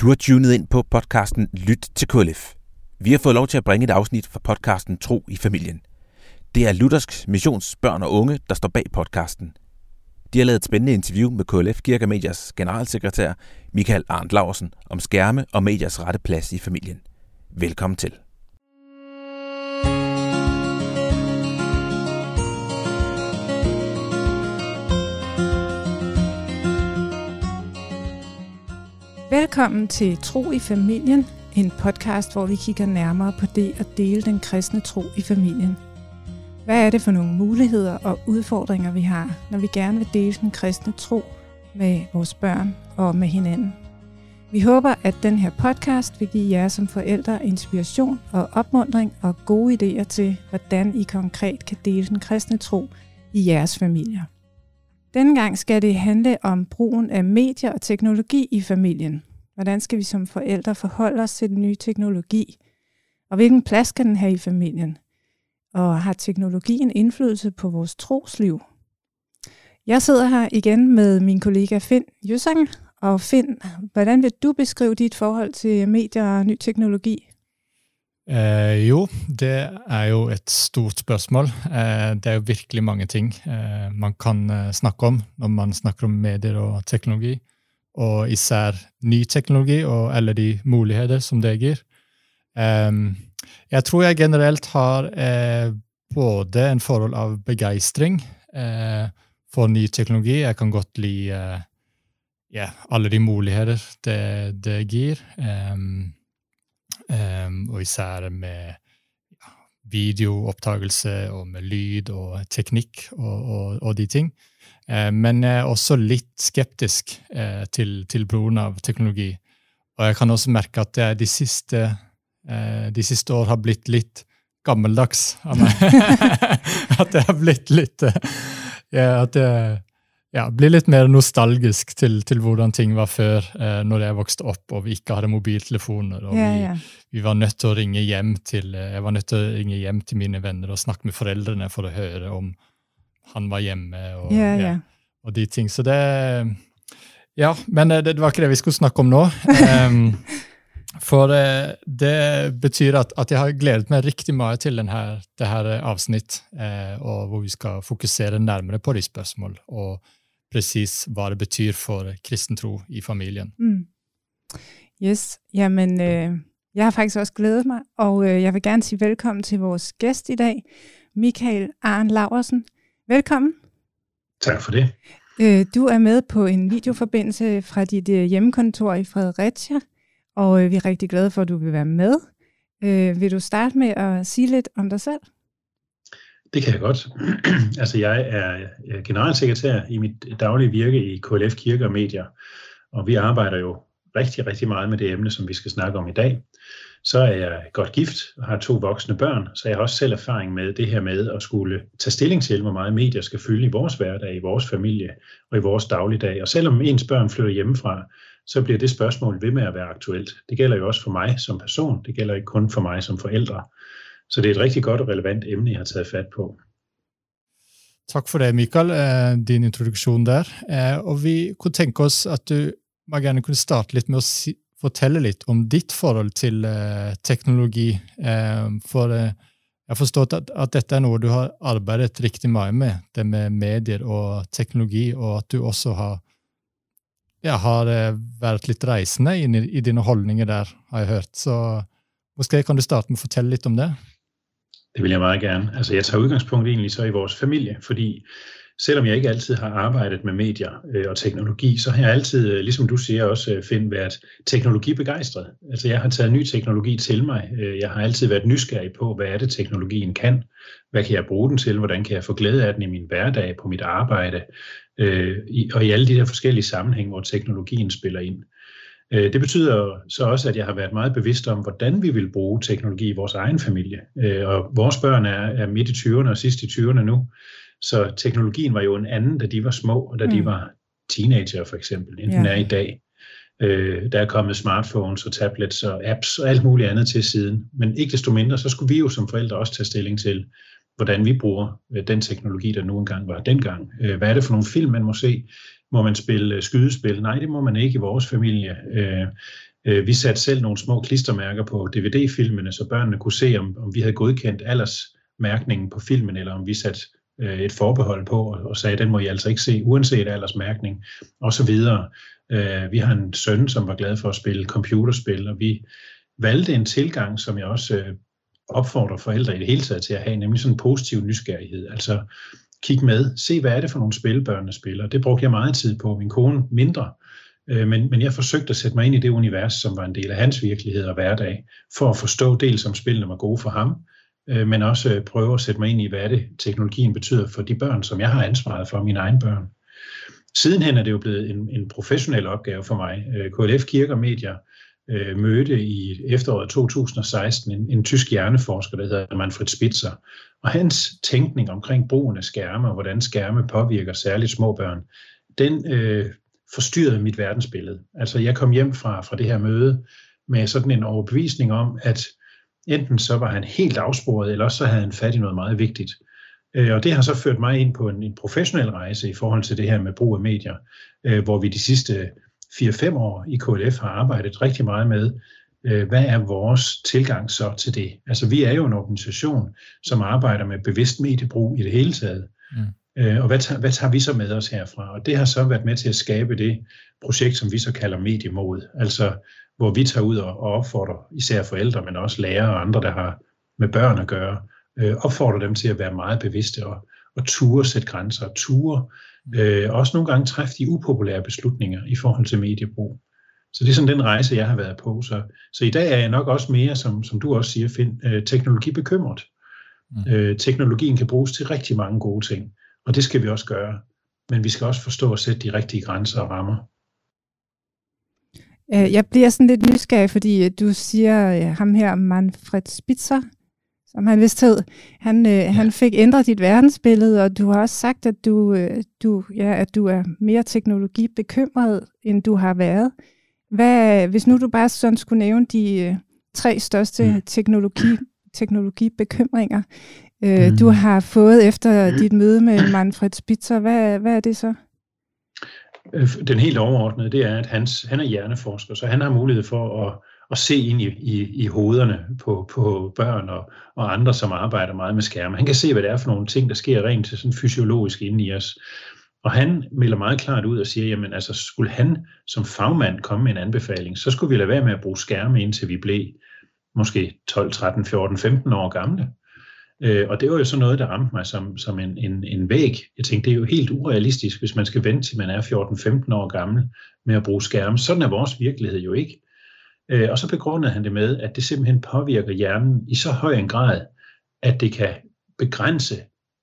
Du har tunet ind på podcasten Lyt til KLF. Vi har fået lov til at bringe et afsnit fra podcasten Tro i familien. Det er Luthersk Missions børn og unge, der står bag podcasten. De har lavet et spændende interview med KLF Kirke og Mediers generalsekretær Michael Arndt-Lawersen om skærme og mediers rette plads i familien. Velkommen til. Velkommen til Tro i familien, en podcast, hvor vi kigger nærmere på det at dele den kristne tro i familien. Hvad er det for nogle muligheder og udfordringer, vi har, når vi gerne vil dele den kristne tro med vores børn og med hinanden? Vi håber, at den her podcast vil give jer som forældre inspiration og opmuntring og gode idéer til, hvordan I konkret kan dele den kristne tro i jeres familier. Denne gang skal det handle om brugen af medier og teknologi i familien. Hvordan skal vi som forældre forholde os til den nye teknologi? Og hvilken plads skal den have i familien? Og har teknologien indflydelse på vores trosliv? Jeg sidder her igen med min kollega Finn Jøssang. Og Finn, hvordan vil du beskrive dit forhold til medier og ny teknologi? Jo, det er jo et stort spørgsmål. Det er jo virkelig mange ting man kan snakke om, når man snakker om medier og teknologi, og især ny teknologi og alle de muligheder, som det giver. Jeg tror, jeg generelt har både en forhold av begejstring for ny teknologi. Jeg kan godt lide alle de muligheder, det giver. Og især med videooptagelse og med lyd og teknik og de ting. Men jeg er også lidt skeptisk til brugen af teknologi. Og jeg kan også mærke, at jeg de sidste år har blitt lidt gammeldags av mig. At jeg har blitt lidt... blir litt mer nostalgisk til hvordan ting var før, når jeg vokste opp og vi ikke hadde mobiltelefoner, og vi var nødt til å ringe hjem til mine venner og snakke med foreldrene for å høre om han var hjemme og de ting. Så det men det var ikke det vi skulle snakke om nå. For det betyr at jeg har gledet meg riktig mye til det her avsnitt, og hvor vi skal fokusere nærmere på de spørsmål og precis hvad det betyder for kristen tro i familien. Mm. Yes, jamen jeg har faktisk også glædet mig, og jeg vil gerne sige velkommen til vores gæst i dag, Michael Arndt-Lawersen. Velkommen. Tak for det. Du er med på en videoforbindelse fra dit hjemmekontor i Fredericia, og vi er rigtig glade for, at du vil være med. Vil du starte med at sige lidt om dig selv? Det kan jeg godt. Altså, jeg er generalsekretær i mit daglige virke i KLF Kirke og Medier, og vi arbejder jo rigtig, rigtig meget med det emne, som vi skal snakke om i dag. Så er jeg godt gift og har 2 voksne børn, så jeg har også selv erfaring med det her med at skulle tage stilling til, hvor meget medier skal fylde i vores hverdag, i vores familie og i vores dagligdag. Og selvom ens børn flytter hjemmefra, så bliver det spørgsmål ved med at være aktuelt. Det gælder jo også for mig som person, det gælder ikke kun for mig som forældre. Så det er et rigtig godt og relevant emne, jeg har taget fat på. Tak for det, Michael, din introduktion der. Og vi kunne tænke os, at du meget gerne kunne starte lidt med at fortælle lidt om dit forhold til teknologi. For jeg forstår, at dette er noget, du har arbejdet rigtig meget med, det med medier og teknologi, og at du også har været lidt rejsende i dine holdninger der, har jeg hørt. Så måske kan du starte med at fortælle lidt om det? Det vil jeg meget gerne. Altså, jeg tager udgangspunkt egentlig så i vores familie, fordi selvom jeg ikke altid har arbejdet med medier og teknologi, så har jeg altid, ligesom du siger også, Finn, været teknologibegejstret. Altså, jeg har taget ny teknologi til mig. Jeg har altid været nysgerrig på, hvad er det, teknologien kan? Hvad kan jeg bruge den til? Hvordan kan jeg få glæde af den i min hverdag, på mit arbejde? Og i alle de der forskellige sammenhænge, hvor teknologien spiller ind. Det betyder så også, at jeg har været meget bevidst om, hvordan vi vil bruge teknologi i vores egen familie. Og vores børn er midt i 20'erne og sidst i 20'erne nu. Så teknologien var jo en anden, da de var små, og da de var teenager for eksempel, end den er i dag. Der er kommet smartphones og tablets og apps og alt muligt andet til siden. Men ikke desto mindre, så skulle vi jo som forældre også tage stilling til, hvordan vi bruger den teknologi, der nu engang var dengang. Hvad er det for nogle film, man må se? Må man spille skydespil? Nej, det må man ikke i vores familie. Vi satte selv nogle små klistermærker på DVD-filmene, så børnene kunne se, om vi havde godkendt aldersmærkningen på filmen, eller om vi satte et forbehold på og sagde, den må I altså ikke se, uanset aldersmærkning, og så videre. Vi har en søn, som var glad for at spille computerspil, og vi valgte en tilgang, som jeg også opfordrer forældre i det hele taget til at have, nemlig sådan en positiv nysgerrighed. Altså, kig med, se hvad er det for nogle spil, børnene spiller. Det brugte jeg meget tid på, min kone mindre, men jeg forsøgte at sætte mig ind i det univers, som var en del af hans virkelighed og hverdag, for at forstå dels om spillene var gode for ham, men også prøve at sætte mig ind i, hvad det teknologien betyder for de børn, som jeg har ansvaret for, mine egne børn. Sidenhen er det jo blevet en professionel opgave for mig. KLF Kirke og Medier mødte i efteråret 2016 en tysk hjerneforsker, der hedder Manfred Spitzer. Og hans tænkning omkring brugen af skærme og hvordan skærme påvirker særligt små børn, den forstyrrede mit verdensbillede. Altså jeg kom hjem fra det her møde med sådan en overbevisning om, at enten så var han helt afsporet, eller også så havde han fat i noget meget vigtigt. Og det har så ført mig ind på en professionel rejse i forhold til det her med brug af medier, hvor vi de sidste 4-5 år i KLF har arbejdet rigtig meget med, hvad er vores tilgang så til det? Altså vi er jo en organisation, som arbejder med bevidst mediebrug i det hele taget. Og hvad tager vi så med os herfra? Og det har så været med til at skabe det projekt, som vi så kalder Mediemod. Altså hvor vi tager ud og opfordrer især forældre, men også lærere og andre, der har med børn at gøre, opfordrer dem til at være meget bevidste og ture sætte grænser, også nogle gange træffe de upopulære beslutninger i forhold til mediebrug. Så det er sådan den rejse, jeg har været på. Så i dag er jeg nok også mere, som du også siger, Finn, teknologibekymret. Teknologien kan bruges til rigtig mange gode ting, og det skal vi også gøre. Men vi skal også forstå at sætte de rigtige grænser og rammer. Jeg bliver sådan lidt nysgerrig, fordi du siger ham her, Manfred Spitzer, som han vist hed, han fik ændret dit verdensbillede, og du har også sagt, at du er mere teknologibekymret, end du har været. Hvad, hvis nu du bare sådan skulle nævne de 3 største teknologibekymringer, du har fået efter dit møde med Manfred Spitzer, hvad er det så? Den helt overordnede, det er, at han er hjerneforsker, så han har mulighed for at se ind i hovederne på børn og andre, som arbejder meget med skærme. Han kan se, hvad det er for nogle ting, der sker rent sådan fysiologisk inde i os. Og han melder meget klart ud og siger, jamen altså, skulle han som fagmand komme med en anbefaling, så skulle vi lade være med at bruge skærme, indtil vi blev måske 12, 13, 14, 15 år gamle. Og det var jo sådan noget, der ramte mig som en væg. Jeg tænkte, det er jo helt urealistisk, hvis man skal vente til man er 14-15 år gammel med at bruge skærme. Sådan er vores virkelighed jo ikke. Og så begrundede han det med, at det simpelthen påvirker hjernen i så høj en grad, at det kan begrænse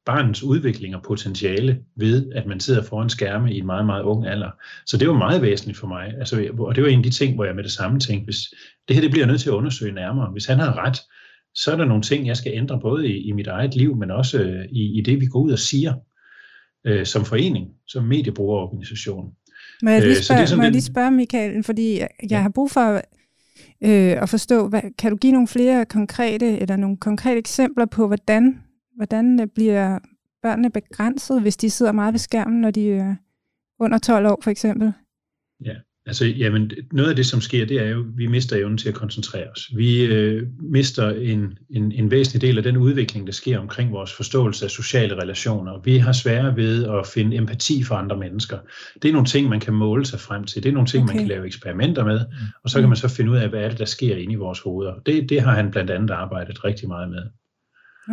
barnets udvikling og potentiale ved, at man sidder foran skærme i en meget, meget ung alder. Så det var meget væsentligt for mig. Altså, og det var en af de ting, hvor jeg med det samme tænkte, hvis det her det bliver jeg nødt til at undersøge nærmere. Hvis han har ret, så er der nogle ting, jeg skal ændre både i mit eget liv, men også i det, vi går ud og siger som forening, som mediebrugerorganisation. Må jeg lige spørge, Michael, fordi jeg har brug for at forstå, kan du give nogle flere konkrete, eller nogle konkrete eksempler på, hvordan bliver børnene begrænset, hvis de sidder meget ved skærmen, når de er under 12 år for eksempel? Ja. Altså, jamen, noget af det, som sker, det er jo, at vi mister evnen til at koncentrere os. Vi mister en væsentlig del af den udvikling, der sker omkring vores forståelse af sociale relationer. Vi har sværere ved at finde empati for andre mennesker. Det er nogle ting, man kan måle sig frem til. Det er nogle ting, man kan lave eksperimenter med. Og så kan man så finde ud af, hvad er det, der sker inde i vores hoveder. Det har han blandt andet arbejdet rigtig meget med.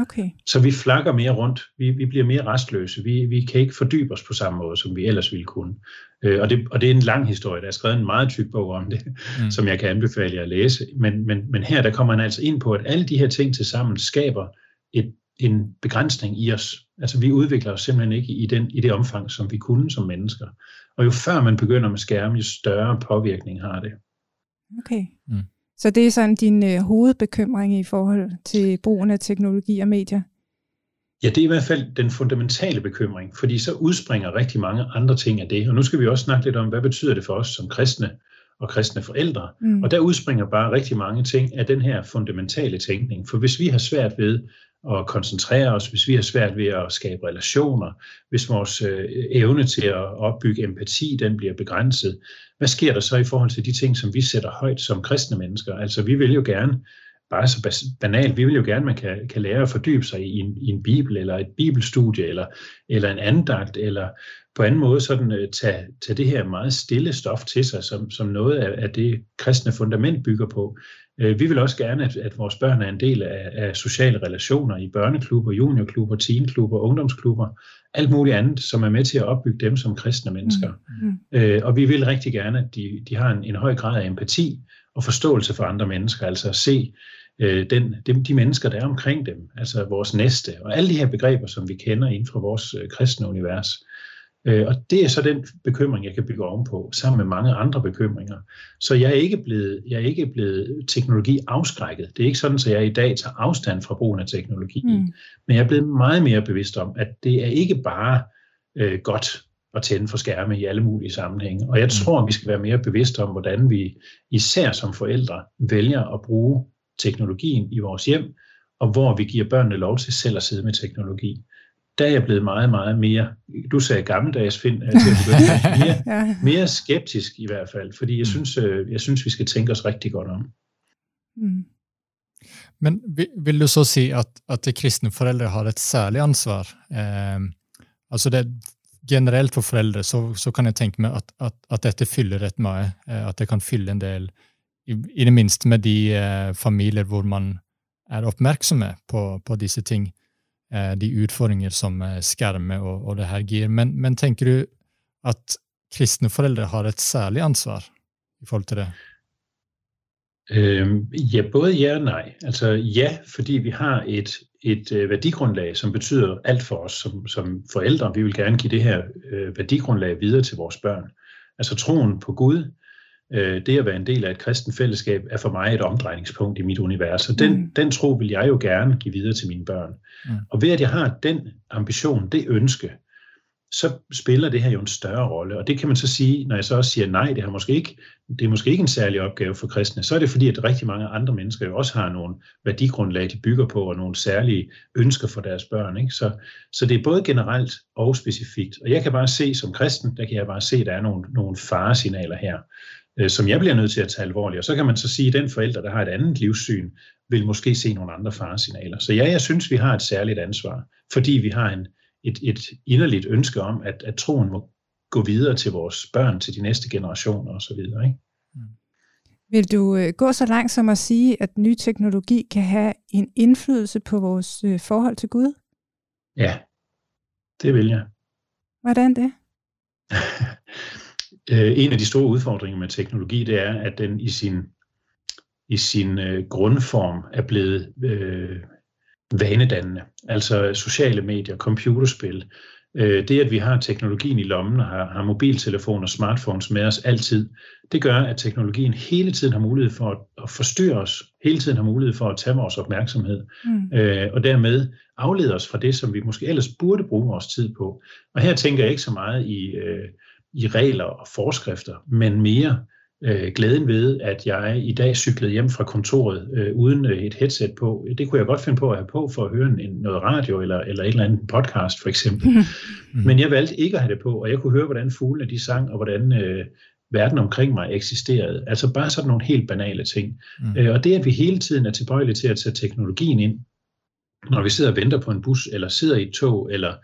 Okay. Så vi flakker mere rundt, vi bliver mere restløse, vi kan ikke fordybe os på samme måde, som vi ellers ville kunne. Og det er en lang historie, der er skrevet en meget tyk bog om det, som jeg kan anbefale jer at læse. Men her der kommer han altså ind på, at alle de her ting til sammen skaber en begrænsning i os. Altså vi udvikler os simpelthen ikke i det omfang, som vi kunne som mennesker. Og jo før man begynder med skærme, jo større påvirkning har det. Okay. Så det er sådan din hovedbekymring i forhold til brugen af teknologi og medier? Ja, det er i hvert fald den fundamentale bekymring, fordi så udspringer rigtig mange andre ting af det. Og nu skal vi også snakke lidt om, hvad betyder det for os som kristne og kristne forældre. Mm. Og der udspringer bare rigtig mange ting af den her fundamentale tænkning. For hvis vi har svært ved at koncentrere os, hvis vi har svært ved at skabe relationer, hvis vores evne til at opbygge empati, den bliver begrænset, hvad sker der så i forhold til de ting, som vi sætter højt som kristne mennesker? Altså vi vil jo gerne, bare så banalt, vi vil jo gerne, man kan lære at fordybe sig i en bibel, eller et bibelstudie, eller en andagt, eller på anden måde sådan tage det her meget stille stof til sig, som noget af det kristne fundament bygger på. Vi vil også gerne, at vores børn er en del af sociale relationer i børneklubber, juniorklubber, teenklubber, ungdomsklubber, alt muligt andet, som er med til at opbygge dem som kristne mennesker. Og vi vil rigtig gerne, at de har en høj grad af empati og forståelse for andre mennesker, altså at se de mennesker, der er omkring dem, altså vores næste, og alle de her begreber, som vi kender inden for vores kristne univers. Og det er så den bekymring, jeg kan bygge ovenpå, sammen med mange andre bekymringer. Så jeg er ikke blevet teknologiafskrækket. Det er ikke sådan, at jeg i dag tager afstand fra brugen af teknologi. Men jeg er blevet meget mere bevidst om, at det er ikke bare godt at tænde for skærme i alle mulige sammenhænge. Og jeg tror, vi skal være mere bevidste om, hvordan vi især som forældre vælger at bruge teknologien i vores hjem, og hvor vi giver børnene lov til selv at sidde med teknologi. Der er jeg blevet meget, meget mere, du sagde gammeldags, Finn, mere skeptisk i hvert fald, fordi jeg synes, vi skal tænke os rigtig godt om. Mm. Men vil du så sige, at de kristne forældre har et særligt ansvar? Altså det, generelt for forældre, så kan jeg tænke mig, at dette fyller ret meget, at det kan fylle en del, i det minste med de familier, hvor man er opmærksomme på disse ting. De utfordringer som skärme och det här ger. Men tänker du att kristne föräldrar har ett särligt ansvar i forhold til det? Ja, både ja og nej. Altså ja, fordi vi har et værdigrundlag, som betyder alt for os som forældre. Vi vil gerne give det her værdigrundlag videre til vores børn. Altså troen på Gud, det at være en del af et kristen fællesskab, er for mig et omdrejningspunkt i mit univers, og den tro vil jeg jo gerne give videre til mine børn. Og ved at jeg har den ambition, det ønske, så spiller det her jo en større rolle, og det kan man så sige, når jeg så også siger nej, det er måske ikke en særlig opgave for kristne, så er det fordi, at rigtig mange andre mennesker jo også har nogle værdigrundlag, de bygger på, og nogle særlige ønsker for deres børn, ikke? Så det er både generelt og specifikt, og jeg kan bare se som kristen, at der er nogle faresignaler her, som jeg bliver nødt til at tage alvorligt. Og så kan man så sige, at den forælder, der har et andet livssyn, vil måske se nogle andre faresignaler. Så ja, jeg synes, vi har et særligt ansvar, fordi vi har et inderligt ønske om, at troen må gå videre til vores børn, til de næste generationer osv. Ikke? Vil du gå så langt som at sige, at ny teknologi kan have en indflydelse på vores forhold til Gud? Ja, det vil jeg. Hvordan det? En af de store udfordringer med teknologi, det er, at den i sin grundform er blevet vanedannende. Altså sociale medier, computerspil. Det, at vi har teknologien i lommen og har mobiltelefoner og smartphones med os altid, det gør, at teknologien hele tiden har mulighed for at forstyrre os, hele tiden har mulighed for at tage vores opmærksomhed, og dermed aflede os fra det, som vi måske ellers burde bruge vores tid på. Og her tænker jeg ikke så meget i regler og forskrifter, men mere glæden ved, at jeg i dag cyklede hjem fra kontoret uden et headset på. Det kunne jeg godt finde på at have på for at høre noget radio eller et eller andet podcast for eksempel. Men jeg valgte ikke at have det på, og jeg kunne høre, hvordan fuglene de sang, og hvordan verden omkring mig eksisterede. Altså bare sådan nogle helt banale ting. Og det, at vi hele tiden er tilbøjelige til at tage teknologien ind, når vi sidder og venter på en bus, eller sidder i et tog, eller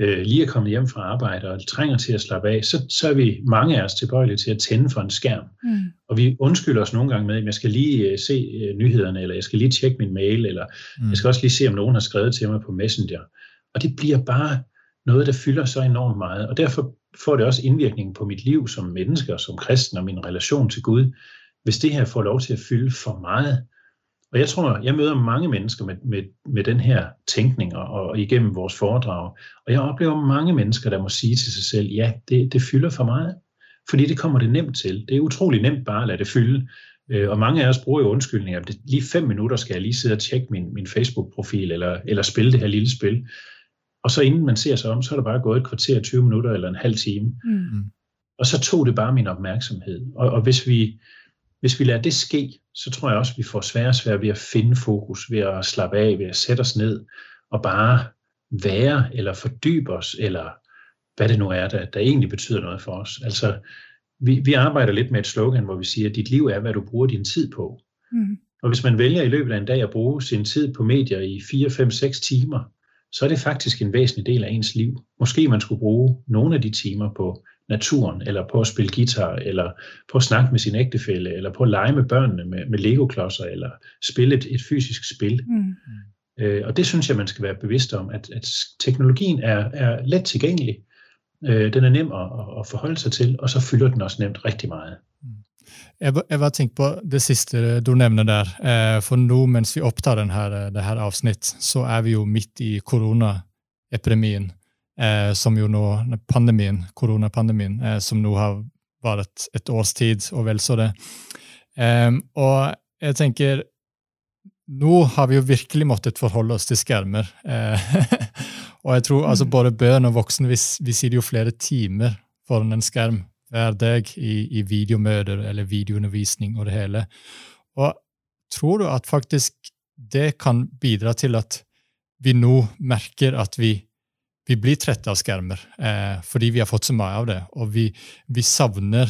lige er kommet hjem fra arbejde og trænger til at slappe af, så er vi mange af os tilbøjelige til at tænde for en skærm. Og vi undskylder os nogle gange med, at jeg skal lige se nyhederne, eller jeg skal lige tjekke min mail, eller jeg skal også lige se, om nogen har skrevet til mig på Messenger. Og det bliver bare noget, der fylder så enormt meget, og derfor får det også indvirkning på mit liv som menneske, som kristen og min relation til Gud, hvis det her får lov til at fylde for meget. Og jeg tror, jeg møder mange mennesker med den her tænkning og igennem vores foredrag. Og jeg oplever mange mennesker, der må sige til sig selv, ja, det fylder for meget. Fordi det kommer det nemt til. Det er utrolig nemt bare at lade det fylde. Og mange af os bruger jo undskyldninger. Lige 5 minutter skal jeg lige sidde og tjekke min Facebook-profil eller spille det her lille spil. Og så inden man ser sig om, så er der bare gået et kvarter, 20 minutter eller en halv time. Og så tog det bare min opmærksomhed. Og hvis vi lader det ske, så tror jeg også, at vi får sværere og sværere ved at finde fokus, ved at slappe af, ved at sætte os ned og bare være eller fordybe os, eller hvad det nu er, der egentlig betyder noget for os. Altså, vi arbejder lidt med et slogan, hvor vi siger, at dit liv er, hvad du bruger din tid på. Mm. Og hvis man vælger i løbet af en dag at bruge sin tid på medier i 4, 5, 6 timer, så er det faktisk en væsentlig del af ens liv. Måske man skulle bruge nogle af de timer på naturen, eller på at spille guitar, eller på at snakke med sin ægtefælle, eller på at lege med børnene med legoklodser, eller spille et fysisk spil. Mm. Og det synes jeg, man skal være bevidst om, at teknologien er let tilgængelig. Den er nem at forholde sig til, og så fylder den også nemt rigtig meget. Jeg bare tænkte på det sidste, du nævner der. For nu, mens vi optager det her afsnit, så er vi jo midt i coronaepidemien, som jo nu, coronapandemien, som nu har været et års tid, og vel så det. Og jeg tænker, nu har vi jo virkelig måttet forholde os til skærmer. Og jeg tror, altså både børn og voksne, vi sidder jo flere timer foran en skærm hver dag i videomøder eller videoundervisning og det hele. Og tror du at faktisk det kan bidra til at vi nu mærker at vi blir trætte af skærmer, fordi vi har fått så meget af det, og vi savner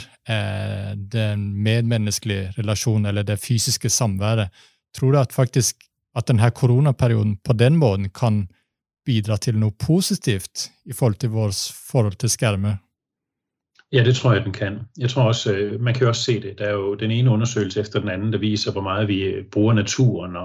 den medmenneskelige relation eller det fysiske samværet? Tror du at faktisk at den her coronaperioden på den måden kan bidra til noget positivt i forhold til vores forhold til skærme? Ja, det tror jeg, den kan. Jeg tror også, man kan jo også se det. Der er jo den ene undersøgelse efter den anden, der viser, hvor meget vi bruger naturen,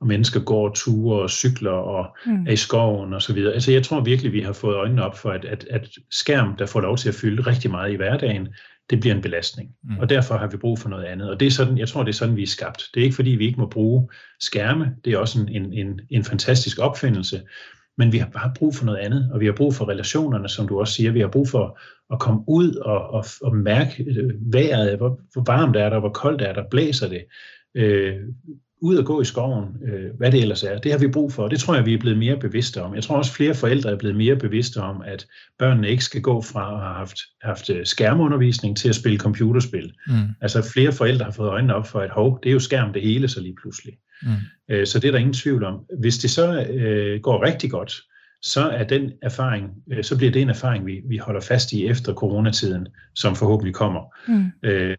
og mennesker går ture og cykler og er i skoven og så videre. Altså, jeg tror virkelig, vi har fået øjnene op for, at skærm, der får lov til at fylde rigtig meget i hverdagen, det bliver en belastning. Mm. Og derfor har vi brug for noget andet. Og det er sådan, jeg tror, det er sådan, vi er skabt. Det er ikke, fordi vi ikke må bruge skærme. Det er også en fantastisk opfindelse. Men vi har bare brug for noget andet, og vi har brug for relationerne, som du også siger. Vi har brug for at komme ud og mærke vejret, hvor varmt er der, hvor koldt er der, blæser det. Ud at gå i skoven, hvad det ellers er. Det har vi brug for, og det tror jeg, vi er blevet mere bevidste om. Jeg tror også, flere forældre er blevet mere bevidste om, at børnene ikke skal gå fra at have haft skærmundervisning til at spille computerspil. Mm. Altså flere forældre har fået øjnene op for, at det er jo skærm det hele, så lige pludselig. Mm. Så det er der ingen tvivl om. Hvis det så går rigtig godt, så er den erfaring, så bliver det en erfaring, vi holder fast i efter coronatiden, som forhåbentlig kommer. Mm.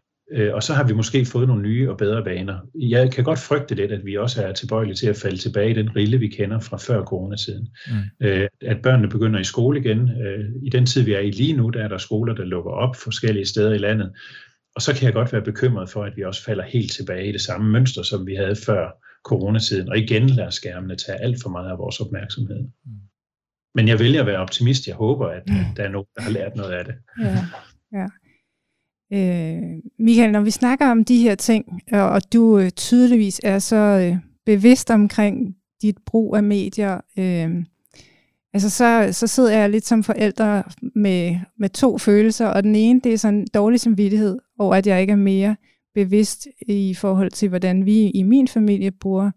Og så har vi måske fået nogle nye og bedre vaner. Jeg kan godt frygte lidt, at vi også er tilbøjelige til at falde tilbage i den rille, vi kender fra før coronatiden. Mm. At børnene begynder i skole igen. I den tid, vi er i lige nu, der er der skoler, der lukker op forskellige steder i landet. Og så kan jeg godt være bekymret for, at vi også falder helt tilbage i det samme mønster, som vi havde før coronatiden. Og igen lader skærmene tage alt for meget af vores opmærksomhed. Mm. Men jeg vælger at være optimist. Jeg håber, at der er nogen, der har lært noget af det. Ja, ja. Michael, når vi snakker om de her ting, og du tydeligvis er så bevidst omkring dit brug af medier, altså så sidder jeg lidt som forælder med to følelser, og den ene, det er sådan dårlig samvittighed over, at jeg ikke er mere bevidst i forhold til, hvordan vi i min familie bruger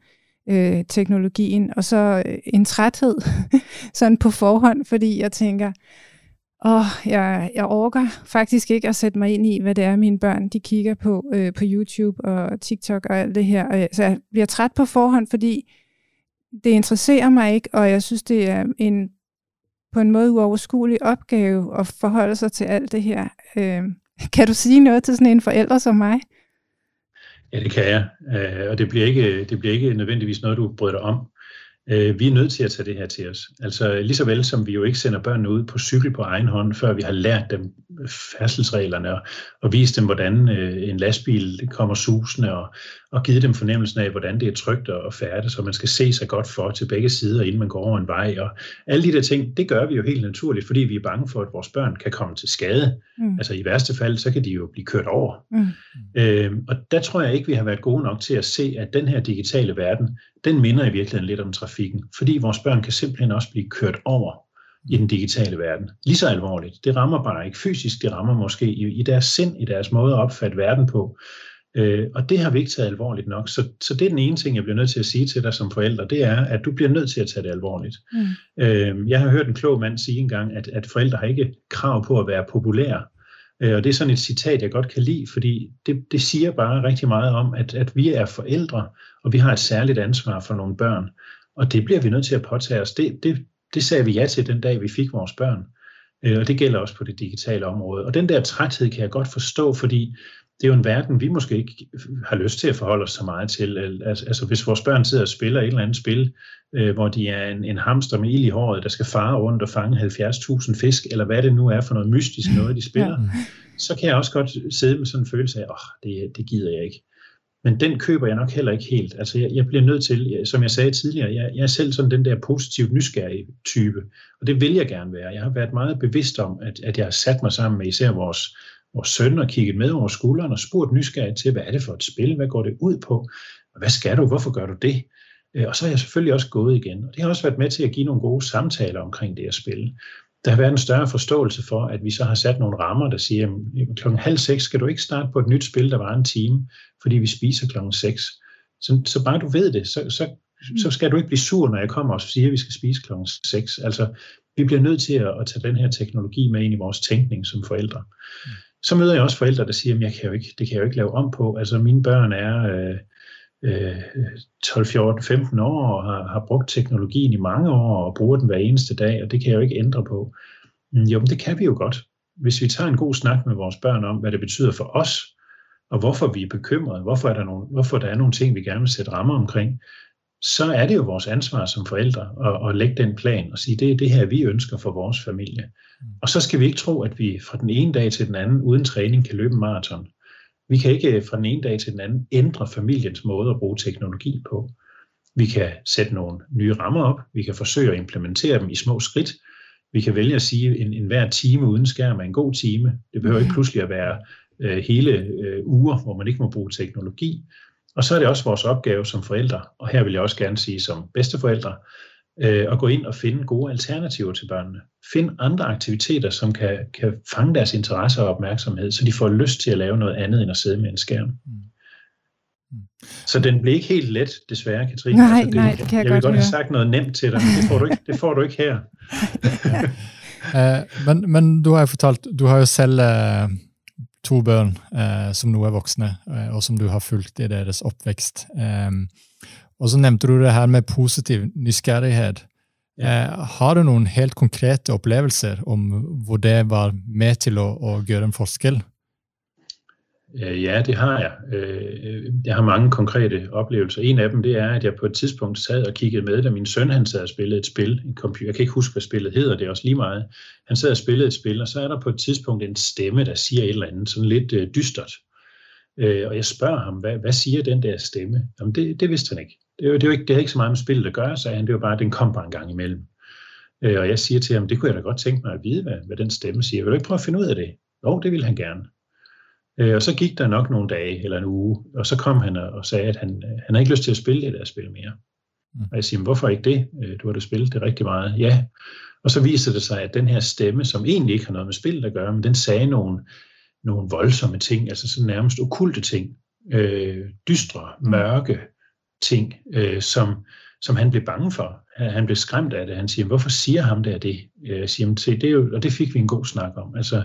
teknologien, og så en træthed sådan på forhånd, fordi jeg tænker, jeg orker faktisk ikke at sætte mig ind i, hvad det er, mine børn de kigger på YouTube og TikTok og alt det her. Og så jeg bliver træt på forhånd, fordi det interesserer mig ikke, og jeg synes, det er på en måde uoverskuelig opgave at forholde sig til alt det her. Kan du sige noget til sådan en forælder som mig? Ja, det kan jeg, og det bliver ikke nødvendigvis noget, du bryder dig om. Vi er nødt til at tage det her til os. Altså lige så vel som vi jo ikke sender børnene ud på cykel på egen hånd, før vi har lært dem færdselsreglerne og vist dem, hvordan en lastbil kommer susende og givet dem fornemmelsen af, hvordan det er trygt og færdigt, så man skal se sig godt for til begge sider, inden man går over en vej. Og alle de der ting, det gør vi jo helt naturligt, fordi vi er bange for, at vores børn kan komme til skade. Mm. Altså i værste fald, så kan de jo blive kørt over. Mm. Og der tror jeg ikke, vi har været gode nok til at se, at den her digitale verden, den minder i virkeligheden lidt om trafikken, fordi vores børn kan simpelthen også blive kørt over i den digitale verden. Lige så alvorligt. Det rammer bare ikke fysisk, det rammer måske i deres sind, i deres måde at opfatte verden på. Og det har vi ikke taget alvorligt nok. Så det er den ene ting, jeg bliver nødt til at sige til dig som forælder, det er, at du bliver nødt til at tage det alvorligt. Mm. Jeg har hørt en klog mand sige engang, at forældre har ikke krav på at være populære. Og det er sådan et citat, jeg godt kan lide, fordi det siger bare rigtig meget om, at vi er forældre, og vi har et særligt ansvar for nogle børn. Og det bliver vi nødt til at påtage os. Det sagde vi ja til den dag, vi fik vores børn. Og det gælder også på det digitale område. Og den der træthed kan jeg godt forstå, fordi det er jo en verden, vi måske ikke har lyst til at forholde os så meget til. Altså hvis vores børn sidder og spiller et eller andet spil, hvor de er en hamster med ild i håret, der skal fare rundt og fange 70.000 fisk, eller hvad det nu er for noget mystisk noget, de spiller, så kan jeg også godt sidde med sådan en følelse af, det gider jeg ikke. Men den køber jeg nok heller ikke helt. Altså jeg bliver nødt til, som jeg sagde tidligere, jeg er selv sådan den der positivt nysgerrige type, og det vil jeg gerne være. Jeg har været meget bevidst om, at jeg har sat mig sammen med især vores søn og kigget med over skulderen og spurgt nysgerrigt til, hvad er det for et spil, hvad går det ud på, hvad skal du, hvorfor gør du det? Og så er jeg selvfølgelig også gået igen, og det har også været med til at give nogle gode samtaler omkring det at spille. Der har været en større forståelse for, at vi så har sat nogle rammer, der siger, at kl. 5:30 skal du ikke starte på et nyt spil, der var en time, fordi vi spiser kl. 6. Så bare du ved det, så skal du ikke blive sur, når jeg kommer og siger, at vi skal spise kl. 6. Altså, vi bliver nødt til at tage den her teknologi med ind i vores tænkning som forældre. Så møder jeg også forældre, der siger, at det kan jeg jo ikke lave om på. Altså mine børn er 12, 14, 15 år og har brugt teknologien i mange år og bruger den hver eneste dag, og det kan jeg jo ikke ændre på. Jo, men det kan vi jo godt. Hvis vi tager en god snak med vores børn om, hvad det betyder for os, og hvorfor vi er bekymrede, hvorfor der er nogle ting, vi gerne vil sætte rammer omkring, så er det jo vores ansvar som forældre at lægge den plan og sige, det er det her, vi ønsker for vores familie. Og så skal vi ikke tro, at vi fra den ene dag til den anden uden træning kan løbe en maraton. Vi kan ikke fra den ene dag til den anden ændre familiens måde at bruge teknologi på. Vi kan sætte nogle nye rammer op, vi kan forsøge at implementere dem i små skridt, vi kan vælge at sige, at en hver time uden skærm er en god time. Det behøver ikke pludselig at være hele uger, hvor man ikke må bruge teknologi. Og så er det også vores opgave som forældre, og her vil jeg også gerne sige som bedsteforældre, at gå ind og finde gode alternativer til børnene. Find andre aktiviteter, som kan fange deres interesse og opmærksomhed, så de får lyst til at lave noget andet, end at sidde med en skærm. Så den blev ikke helt let, desværre, Katrine. Nej, altså, det kan jeg godt høre. Jeg vil godt have sagt noget nemt til dig, men det får du ikke her. Men du har jo fortalt, du har jo selv... to børn som nu er voksne, og som du har fulgt i deres opvækst. Og så nævnte du det her med positiv nysgerrighed. Ja. Har du nogle helt konkrete oplevelser om, hvor det var med til at gøre en forskel? Ja, det har jeg. Jeg har mange konkrete oplevelser. En af dem, det er, at jeg på et tidspunkt sad og kiggede med, da min søn, han sad og spillede et spil. Jeg kan ikke huske, hvad spillet hedder, det er også lige meget. Han sad og spillede et spil, og så er der på et tidspunkt en stemme, der siger et eller andet, sådan lidt dystert. Og jeg spørger ham, hvad siger den der stemme? Jamen, det vidste han ikke. Det havde ikke så meget med spillet at gøre, sagde han. Det var bare, den kom bare en gang imellem. Og jeg siger til ham, det kunne jeg da godt tænke mig at vide, hvad den stemme siger. Vil du ikke prøve at finde ud af det? Jo, det ville han gerne. Og så gik der nok nogle dage eller en uge, og så kom han og sagde, at han har ikke lyst til at spille det der spil mere. Og jeg siger, hvorfor ikke det? Du har da spillet det rigtig meget. Ja. Og så viser det sig, at den her stemme, som egentlig ikke har noget med spillet at gøre, men den sagde nogle voldsomme ting, altså sådan nærmest okkulte ting, dystre, mørke ting, som han blev bange for. Han blev skræmt af det. Han siger, hvorfor siger ham der det? Jeg siger, se, det er jo, og det fik vi en god snak om. Altså,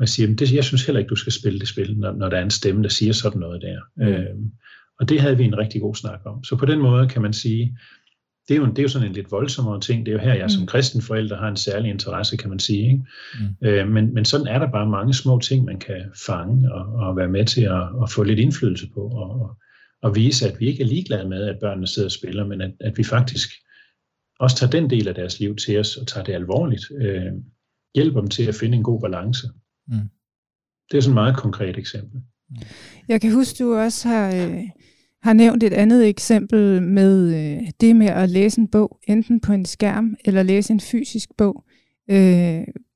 jeg siger, jeg synes heller ikke, du skal spille det spil, når der er en stemme, der siger sådan noget der. Og det havde vi en rigtig god snak om. Så på den måde kan man sige, det er jo sådan en lidt voldsommere ting. Det er jo her, jeg som kristen forælder har en særlig interesse, kan man sige. Ikke? Men sådan er der bare mange små ting, man kan fange og være med til at få lidt indflydelse på. Og vise, at vi ikke er ligeglade med, at børnene sidder og spiller, men at vi faktisk også tager den del af deres liv til os og tager det alvorligt. Hjælper dem til at finde en god balance. Det er sådan et meget konkret eksempel. Jeg kan huske, du også har nævnt et andet eksempel med det med at læse en bog, enten på en skærm eller læse en fysisk bog.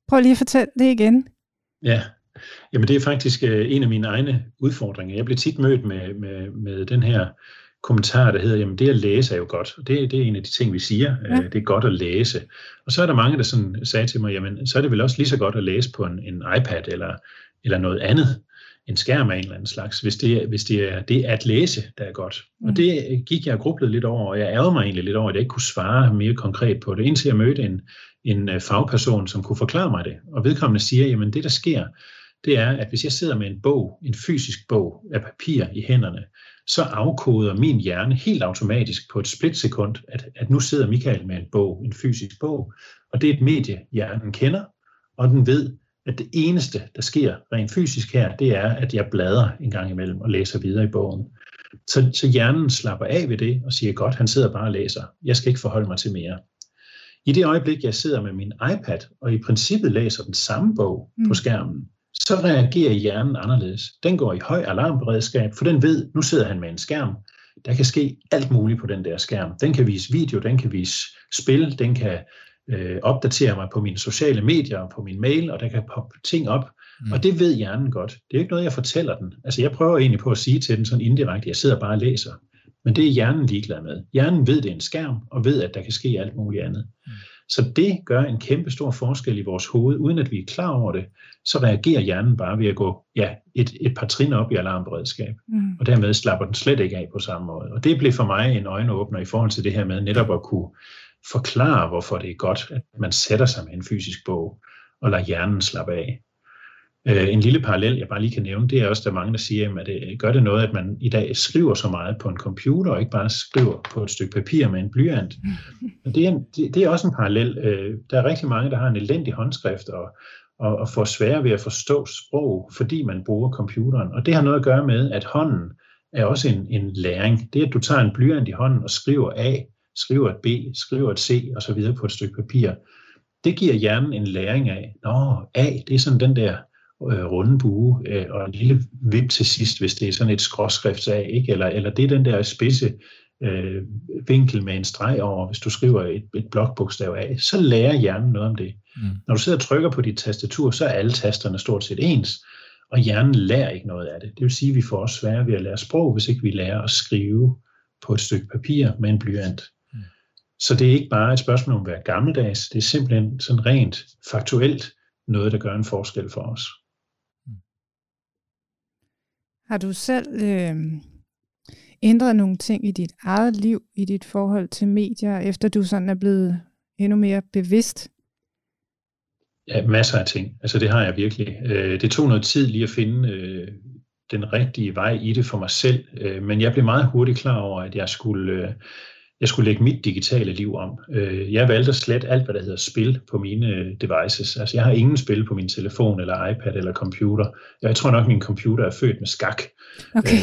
Prøv lige at fortælle det igen. Ja, jamen det er faktisk en af mine egne udfordringer. Jeg blev tit mødt med den her kommentar, der hedder, jamen det at læse er jo godt. Det er en af de ting, vi siger. Ja. Det er godt at læse. Og så er der mange, der sådan sagde til mig, jamen så er det vel også lige så godt at læse på en iPad eller noget andet. En skærm af en eller anden slags. Hvis det er at læse, der er godt. Og det gik jeg og grublede lidt over, og jeg ærgede mig egentlig lidt over, at jeg ikke kunne svare mere konkret på det, indtil jeg mødte en fagperson, som kunne forklare mig det. Og vedkommende siger, jamen det der sker, det er, at hvis jeg sidder med en bog, en fysisk bog af papir i hænderne, så afkoder min hjerne helt automatisk på et splitsekund, at nu sidder Michael med en bog, en fysisk bog, og det er et medie, hjernen kender, og den ved, at det eneste, der sker rent fysisk her, det er, at jeg bladrer en gang imellem og læser videre i bogen. Så hjernen slapper af ved det og siger, godt, han sidder bare og læser. Jeg skal ikke forholde mig til mere. I det øjeblik, jeg sidder med min iPad og i princippet læser den samme bog på skærmen, så reagerer hjernen anderledes. Den går i høj alarmberedskab, for den ved, nu sidder han med en skærm. Der kan ske alt muligt på den der skærm. Den kan vise video, den kan vise spil, den kan opdatere mig på mine sociale medier og på min mail, og der kan poppe ting op. Og det ved hjernen godt. Det er ikke noget, jeg fortæller den. Altså, jeg prøver egentlig på at sige til den sådan indirekte, jeg sidder bare og læser. Men det er hjernen ligeglad med. Hjernen ved, det er en skærm, og ved, at der kan ske alt muligt andet. Så det gør en kæmpe stor forskel i vores hoved, uden at vi er klar over det, så reagerer hjernen bare ved at gå et par trin op i alarmberedskab. Og dermed slapper den slet ikke af på samme måde. Og det blev for mig en øjenåbner i forhold til det her med netop at kunne forklare, hvorfor det er godt, at man sætter sig med en fysisk bog og lader hjernen slappe af. En lille parallel, jeg bare lige kan nævne, det er også, der mange, der siger, at det gør det noget, at man i dag skriver så meget på en computer, og ikke bare skriver på et stykke papir med en blyant. Det er også en parallel. Der er rigtig mange, der har en elendig håndskrift, og får svære ved at forstå sprog, fordi man bruger computeren. Og det har noget at gøre med, at hånden er også en læring. Det er, at du tager en blyant i hånden og skriver A, skriver et B, skriver et C, og så videre på et stykke papir. Det giver hjernen en læring af, nå, A, det er sådan den der runde bue, og en lille vip til sidst, hvis det er sådan et skråskriftsag, ikke? Eller det er den der spidse vinkel med en streg over, hvis du skriver et blokbogstav af, så lærer hjernen noget om det. Når du sidder og trykker på dit tastatur, så er alle tasterne stort set ens, og hjernen lærer ikke noget af det. Det vil sige, at vi får også svære ved at lære sprog, hvis ikke vi lærer at skrive på et stykke papir med en blyant. Så det er ikke bare et spørgsmål om at være gammeldags, det er simpelthen sådan rent faktuelt noget, der gør en forskel for os. Har du selv ændret nogle ting i dit eget liv, i dit forhold til medier, efter du sådan er blevet endnu mere bevidst? Ja, masser af ting. Altså det har jeg virkelig. Det tog noget tid lige at finde den rigtige vej i det for mig selv, men jeg blev meget hurtigt klar over, at jeg skulle lægge mit digitale liv om. Jeg valgte at slette alt, hvad der hedder spil på mine devices. Altså, jeg har ingen spil på min telefon, eller iPad, eller computer. Jeg tror nok, at min computer er født med skak. Okay.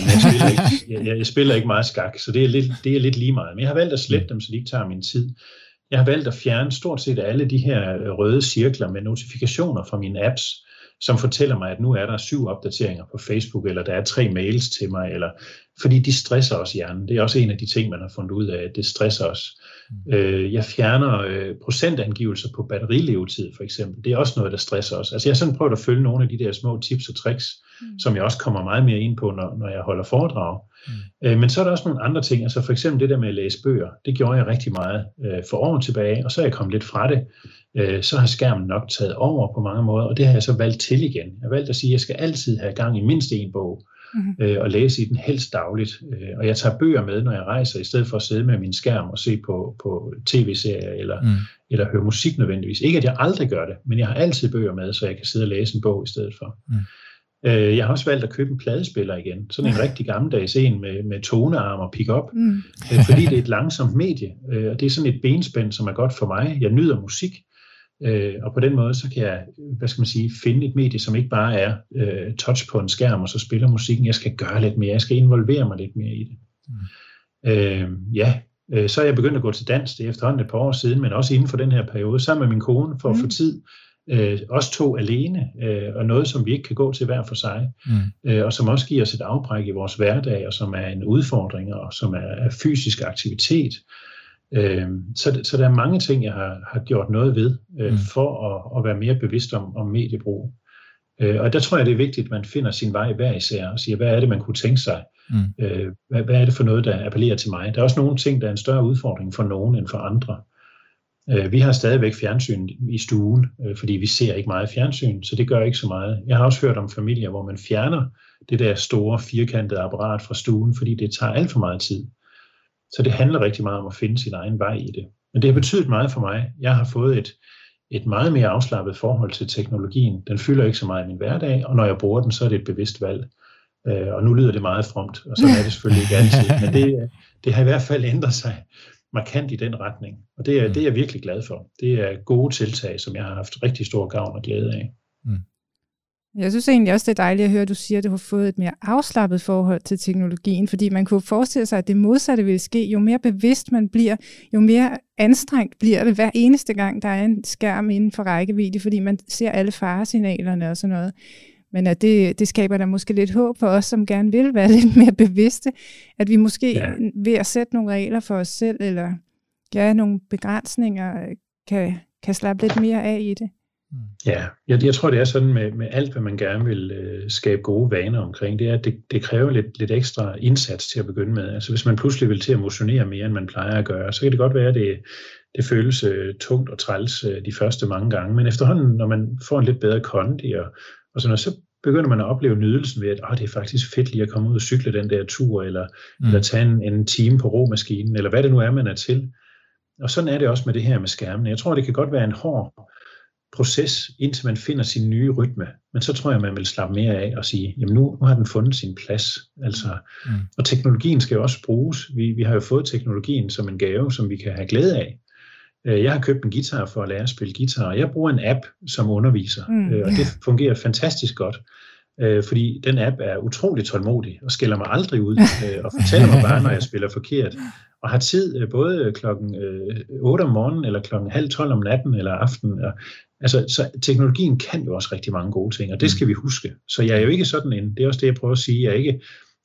Jeg spiller ikke meget skak, så det er lidt lige meget. Men jeg har valgt at slette dem, så de ikke tager min tid. Jeg har valgt at fjerne stort set alle de her røde cirkler med notifikationer fra mine apps, som fortæller mig, at nu er der 7 opdateringer på Facebook, eller der er 3 mails til mig, eller fordi de stresser os hjernen. Det er også en af de ting, man har fundet ud af, at det stresser os. Jeg fjerner procentangivelser på batterilevetid, for eksempel. Det er også noget, der stresser os. Altså, jeg har sådan prøvet at følge nogle af de der små tips og tricks, som jeg også kommer meget mere ind på, når jeg holder foredrag. Men så er der også nogle andre ting. Altså, for eksempel det der med at læse bøger. Det gjorde jeg rigtig meget for år tilbage, og så er jeg kommet lidt fra det. Så har skærmen nok taget over på mange måder, og det har jeg så valgt til igen. Jeg har valgt at sige, at jeg skal altid have gang i mindst en bog, og læse i den helst dagligt. Og jeg tager bøger med, når jeg rejser, i stedet for at sidde med min skærm og se på tv-serier eller høre musik nødvendigvis. Ikke at jeg aldrig gør det, men jeg har altid bøger med, så jeg kan sidde og læse en bog i stedet for. Jeg har også valgt at købe en pladespiller igen. Sådan en rigtig gammeldags en med tonearm og pick-up. Fordi det er et langsomt medie, og det er sådan et benspænd, som er godt for mig. Jeg nyder musik. Og på den måde, så kan jeg, finde et medie, som ikke bare er touch på en skærm, og så spiller musikken. Jeg skal gøre lidt mere, jeg skal involvere mig lidt mere i det. Så er jeg begyndt at gå til dans, det er efterhånden et par år siden, men også inden for den her periode, sammen med min kone, for at få tid, os to alene, og noget, som vi ikke kan gå til hver for sig, og som også giver os et afbræk i vores hverdag, og som er en udfordring, og som er fysisk aktivitet. Så der er mange ting, jeg har gjort noget ved, for at være mere bevidst om mediebrug. Og der tror jeg, det er vigtigt, at man finder sin vej hver især, og siger, hvad er det, man kunne tænke sig? Hvad er det for noget, der appellerer til mig? Der er også nogle ting, der er en større udfordring for nogen end for andre. Vi har stadigvæk fjernsyn i stuen, fordi vi ser ikke meget fjernsyn, så det gør ikke så meget. Jeg har også hørt om familier, hvor man fjerner det der store, firkantede apparat fra stuen, fordi det tager alt for meget tid. Så det handler rigtig meget om at finde sin egen vej i det. Men det har betydet meget for mig. Jeg har fået et, et meget mere afslappet forhold til teknologien. Den fylder ikke så meget i min hverdag, og når jeg bruger den, så er det et bevidst valg. Og nu lyder det meget fromt, og så er det selvfølgelig ikke altid, men det har i hvert fald ændret sig markant i den retning. Og det er jeg virkelig glad for. Det er gode tiltag, som jeg har haft rigtig stor gavn og glæde af. Mm. Jeg synes egentlig også, det er dejligt at høre, at du siger, at du har fået et mere afslappet forhold til teknologien, fordi man kunne forestille sig, at det modsatte ville ske. Jo mere bevidst man bliver, jo mere anstrengt bliver det hver eneste gang, der er en skærm inden for rækkevidde, fordi man ser alle faresignalerne og sådan noget. Men at det skaber da måske lidt håb for os, som gerne vil være lidt mere bevidste, at vi måske ved at sætte nogle regler for os selv, eller nogle begrænsninger, kan slappe lidt mere af i det. Ja, jeg tror, det er sådan med alt, hvad man gerne vil skabe gode vaner omkring, det er, at det kræver lidt ekstra indsats til at begynde med. Altså hvis man pludselig vil til at motionere mere, end man plejer at gøre, så kan det godt være, at det føles tungt og træls de første mange gange. Men efterhånden, når man får en lidt bedre kondi og sådan noget, så begynder man at opleve nydelsen ved, at det er faktisk fedt lige at komme ud og cykle den der tur, eller tage en time på romaskinen, eller hvad det nu er, man er til. Og sådan er det også med det her med skærmene. Jeg tror, det kan godt være en hård proces, indtil man finder sin nye rytme. Men så tror jeg, man vil slappe mere af og sige, jamen nu har den fundet sin plads. Altså, og teknologien skal jo også bruges. Vi har jo fået teknologien som en gave, som vi kan have glæde af. Jeg har købt en guitar for at lære at spille guitar, og jeg bruger en app som underviser, og det fungerer fantastisk godt, fordi den app er utrolig tålmodig og skælder mig aldrig ud og fortæller mig bare, når jeg spiller forkert, og har tid både klokken 8 om morgenen eller klokken 11:30 om natten eller aftenen. Altså, så teknologien kan jo også rigtig mange gode ting, og det skal vi huske. Så jeg er jo ikke sådan en, det er også det, jeg prøver at sige, jeg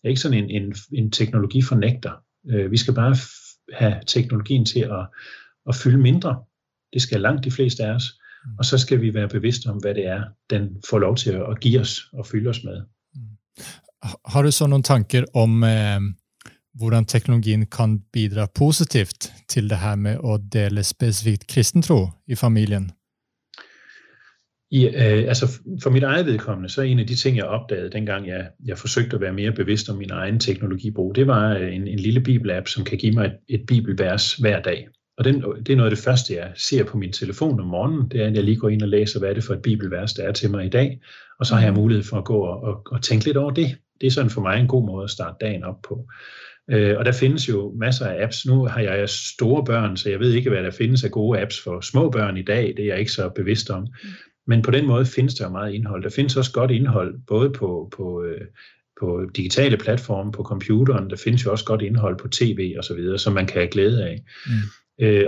er ikke sådan en teknologifornægter. Vi skal bare have teknologien til at fylde mindre. Det skal langt de fleste af os. Og så skal vi være bevidste om, hvad det er, den får lov til at give os og fylde os med. Har du så nogle tanker om, hvordan teknologien kan bidra positivt til det her med at dele specifikt kristentro i familien? Altså for mit eget vedkommende, så en af de ting, jeg opdagede, dengang jeg forsøgte at være mere bevidst om min egen teknologibrug, det var en lille bibelapp, som kan give mig et bibelvers hver dag. Og det er noget af det første, jeg ser på min telefon om morgenen, det er, at jeg lige går ind og læser, hvad er det for et bibelvers, der er til mig i dag, og så har jeg mulighed for at gå og tænke lidt over det. Det er sådan for mig en god måde at starte dagen op på. Og der findes jo masser af apps. Nu har jeg store børn, så jeg ved ikke, hvad der findes af gode apps for små børn i dag, det er jeg ikke så bevidst om. Men på den måde findes der meget indhold. Der findes også godt indhold, både på digitale platforme, på computeren, der findes jo også godt indhold på tv og så videre, som man kan have glæde af.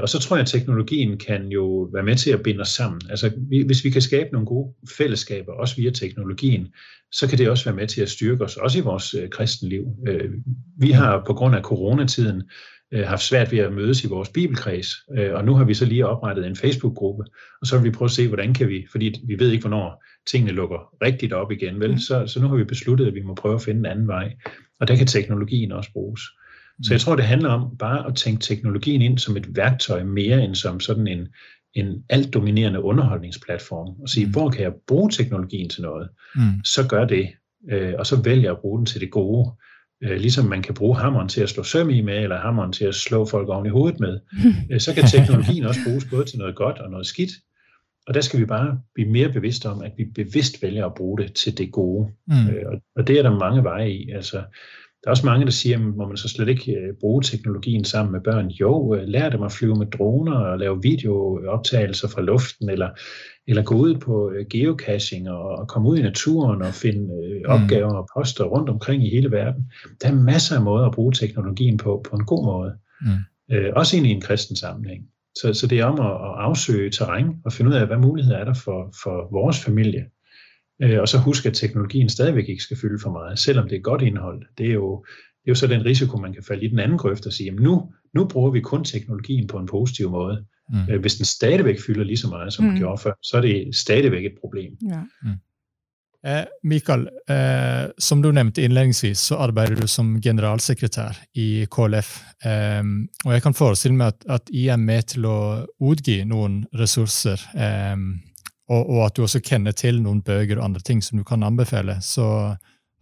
Og så tror jeg, at teknologien kan jo være med til at binde os sammen. Altså, hvis vi kan skabe nogle gode fællesskaber, også via teknologien, så kan det også være med til at styrke os, også i vores kristenliv. Vi har på grund af coronatiden haft svært ved at mødes i vores bibelkreds, og nu har vi så lige oprettet en Facebook-gruppe, og så vil vi prøve at se, hvordan kan vi, fordi vi ved ikke, hvornår tingene lukker rigtigt op igen, vel? Så nu har vi besluttet, at vi må prøve at finde en anden vej, og der kan teknologien også bruges. Så jeg tror, det handler om bare at tænke teknologien ind som et værktøj mere end som sådan en altdominerende underholdningsplatform. Og sige, hvor kan jeg bruge teknologien til noget? Så gør det, og så vælger jeg at bruge den til det gode. Ligesom man kan bruge hammeren til at slå søm i med, eller hammeren til at slå folk oven i hovedet med. Så kan teknologien også bruges både til noget godt og noget skidt. Og der skal vi bare blive mere bevidste om, at vi bevidst vælger at bruge det til det gode. Og det er der mange veje i. Altså, der er også mange, der siger, må man så slet ikke bruge teknologien sammen med børn? Jo, lær dem at flyve med droner og lave videooptagelser fra luften, eller gå ud på geocaching og komme ud i naturen og finde opgaver og poster rundt omkring i hele verden. Der er masser af måder at bruge teknologien på en god måde. Også egentlig i en kristen sammenhæng. Så det er om at afsøge terræn og finde ud af, hvad muligheder er der for vores familie. Og så husk, at teknologien stadigvæk ikke skal fylde for meget, selvom det er godt indhold. Det er jo så den risiko, man kan falde i den anden grøft og sige, jamen nu bruger vi kun teknologien på en positiv måde. Hvis den stadigvæk fylder lige så meget, som den gjorde før, så er det stadigvæk et problem. Ja. Michael, som du nævnte indledningsvis, så arbejder du som generalsekretær i KLF. Og jeg kan forestille mig, at I er med til at udgive nogle ressourcer, og at du også kender til nogle bøger og andre ting, som du kan anbefale. Så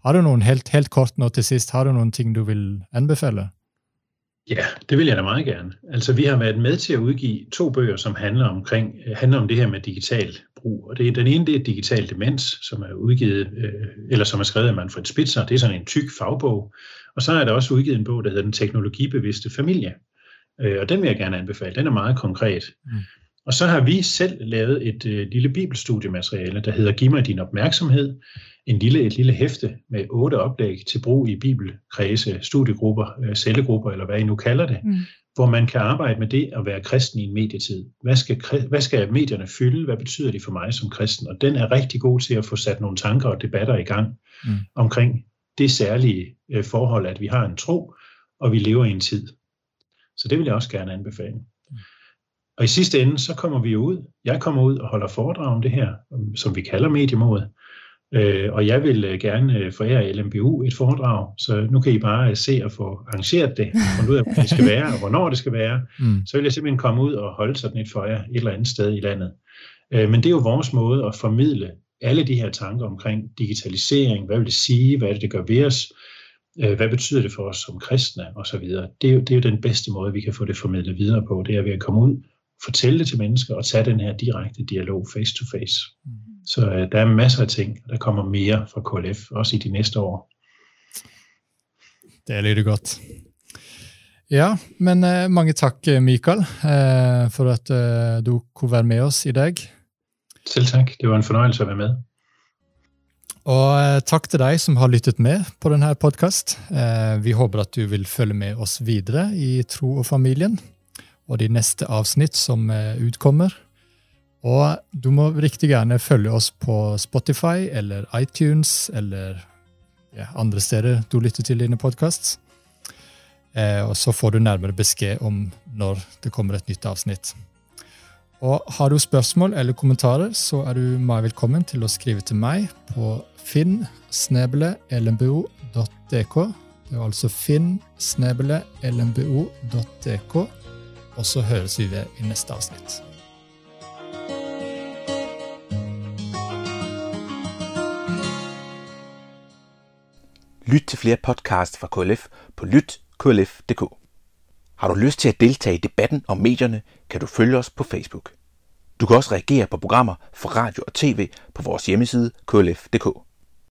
har du nogle, helt kort nå til sidst, har du nogle ting, du vil anbefale? Ja, det vil jeg da meget gerne. Altså, vi har været med til at udgive 2 bøger, som handler om det her med digital brug. Og den ene, det er Digital demens, som er udgivet, eller som er skrevet af Manfred Spitzer. Det er sådan en tyk fagbog. Og så er der også udgivet en bog, der hedder Den teknologibevidste familie. Og den vil jeg gerne anbefale. Den er meget konkret. Mm. Og så har vi selv lavet et lille bibelstudiemateriale, der hedder Giv mig din opmærksomhed. Et lille hæfte med 8 oplæg til brug i bibelkredse, studiegrupper, cellegrupper eller hvad I nu kalder det, hvor man kan arbejde med det at være kristen i en medietid. Hvad skal medierne fylde? Hvad betyder de for mig som kristen? Og den er rigtig god til at få sat nogle tanker og debatter i gang omkring det særlige forhold, at vi har en tro, og vi lever i en tid. Så det vil jeg også gerne anbefale. Og i sidste ende, så kommer vi ud. Jeg kommer ud og holder foredrag om det her, som vi kalder Mediemod. Og jeg vil gerne forære LMBU et foredrag, så nu kan I bare se og få arrangeret det, og ud af, hvad det skal være, og hvornår det skal være. Så vil jeg simpelthen komme ud og holde sådan et forære et eller andet sted i landet. Men det er jo vores måde at formidle alle de her tanker omkring digitalisering, hvad vil det sige, hvad det gør ved os, hvad betyder det for os som kristne, osv. Det er jo den bedste måde, vi kan få det formidlet videre på, det er ved at komme ud, fortælle det til mennesker og tage den her direkte dialog face to face. Så der er masser af ting, der kommer mere fra KLF, også i de næste år. Det lyder godt. Ja, men mange tak, Michael, for at du kunne være med os i dag. Selv tak. Det var en fornøjelse at være med. Og tak til dig, som har lyttet med på den her podcast. Vi håber, at du vil følge med os videre i Tro og Familien og de næste avsnitt som utkommer. Og du må riktig gjerne følge oss på Spotify eller iTunes eller andre steder du lytter til dine podcasts. Og så får du nærmere besked om når det kommer et nytt avsnitt. Og har du spørsmål eller kommentarer, så er du meget velkommen til å skrive til meg på finsnäblelnbu.dk. Det er altså finsnäblelnbu.dk. Og så høres vi ved i næste avsnitt. Lyt til flere podcasts fra KLF på lyt.klf.dk. Har du lyst til at deltage i debatten om medierne, kan du følge os på Facebook. Du kan også reagere på programmer fra radio og tv på vores hjemmeside klf.dk.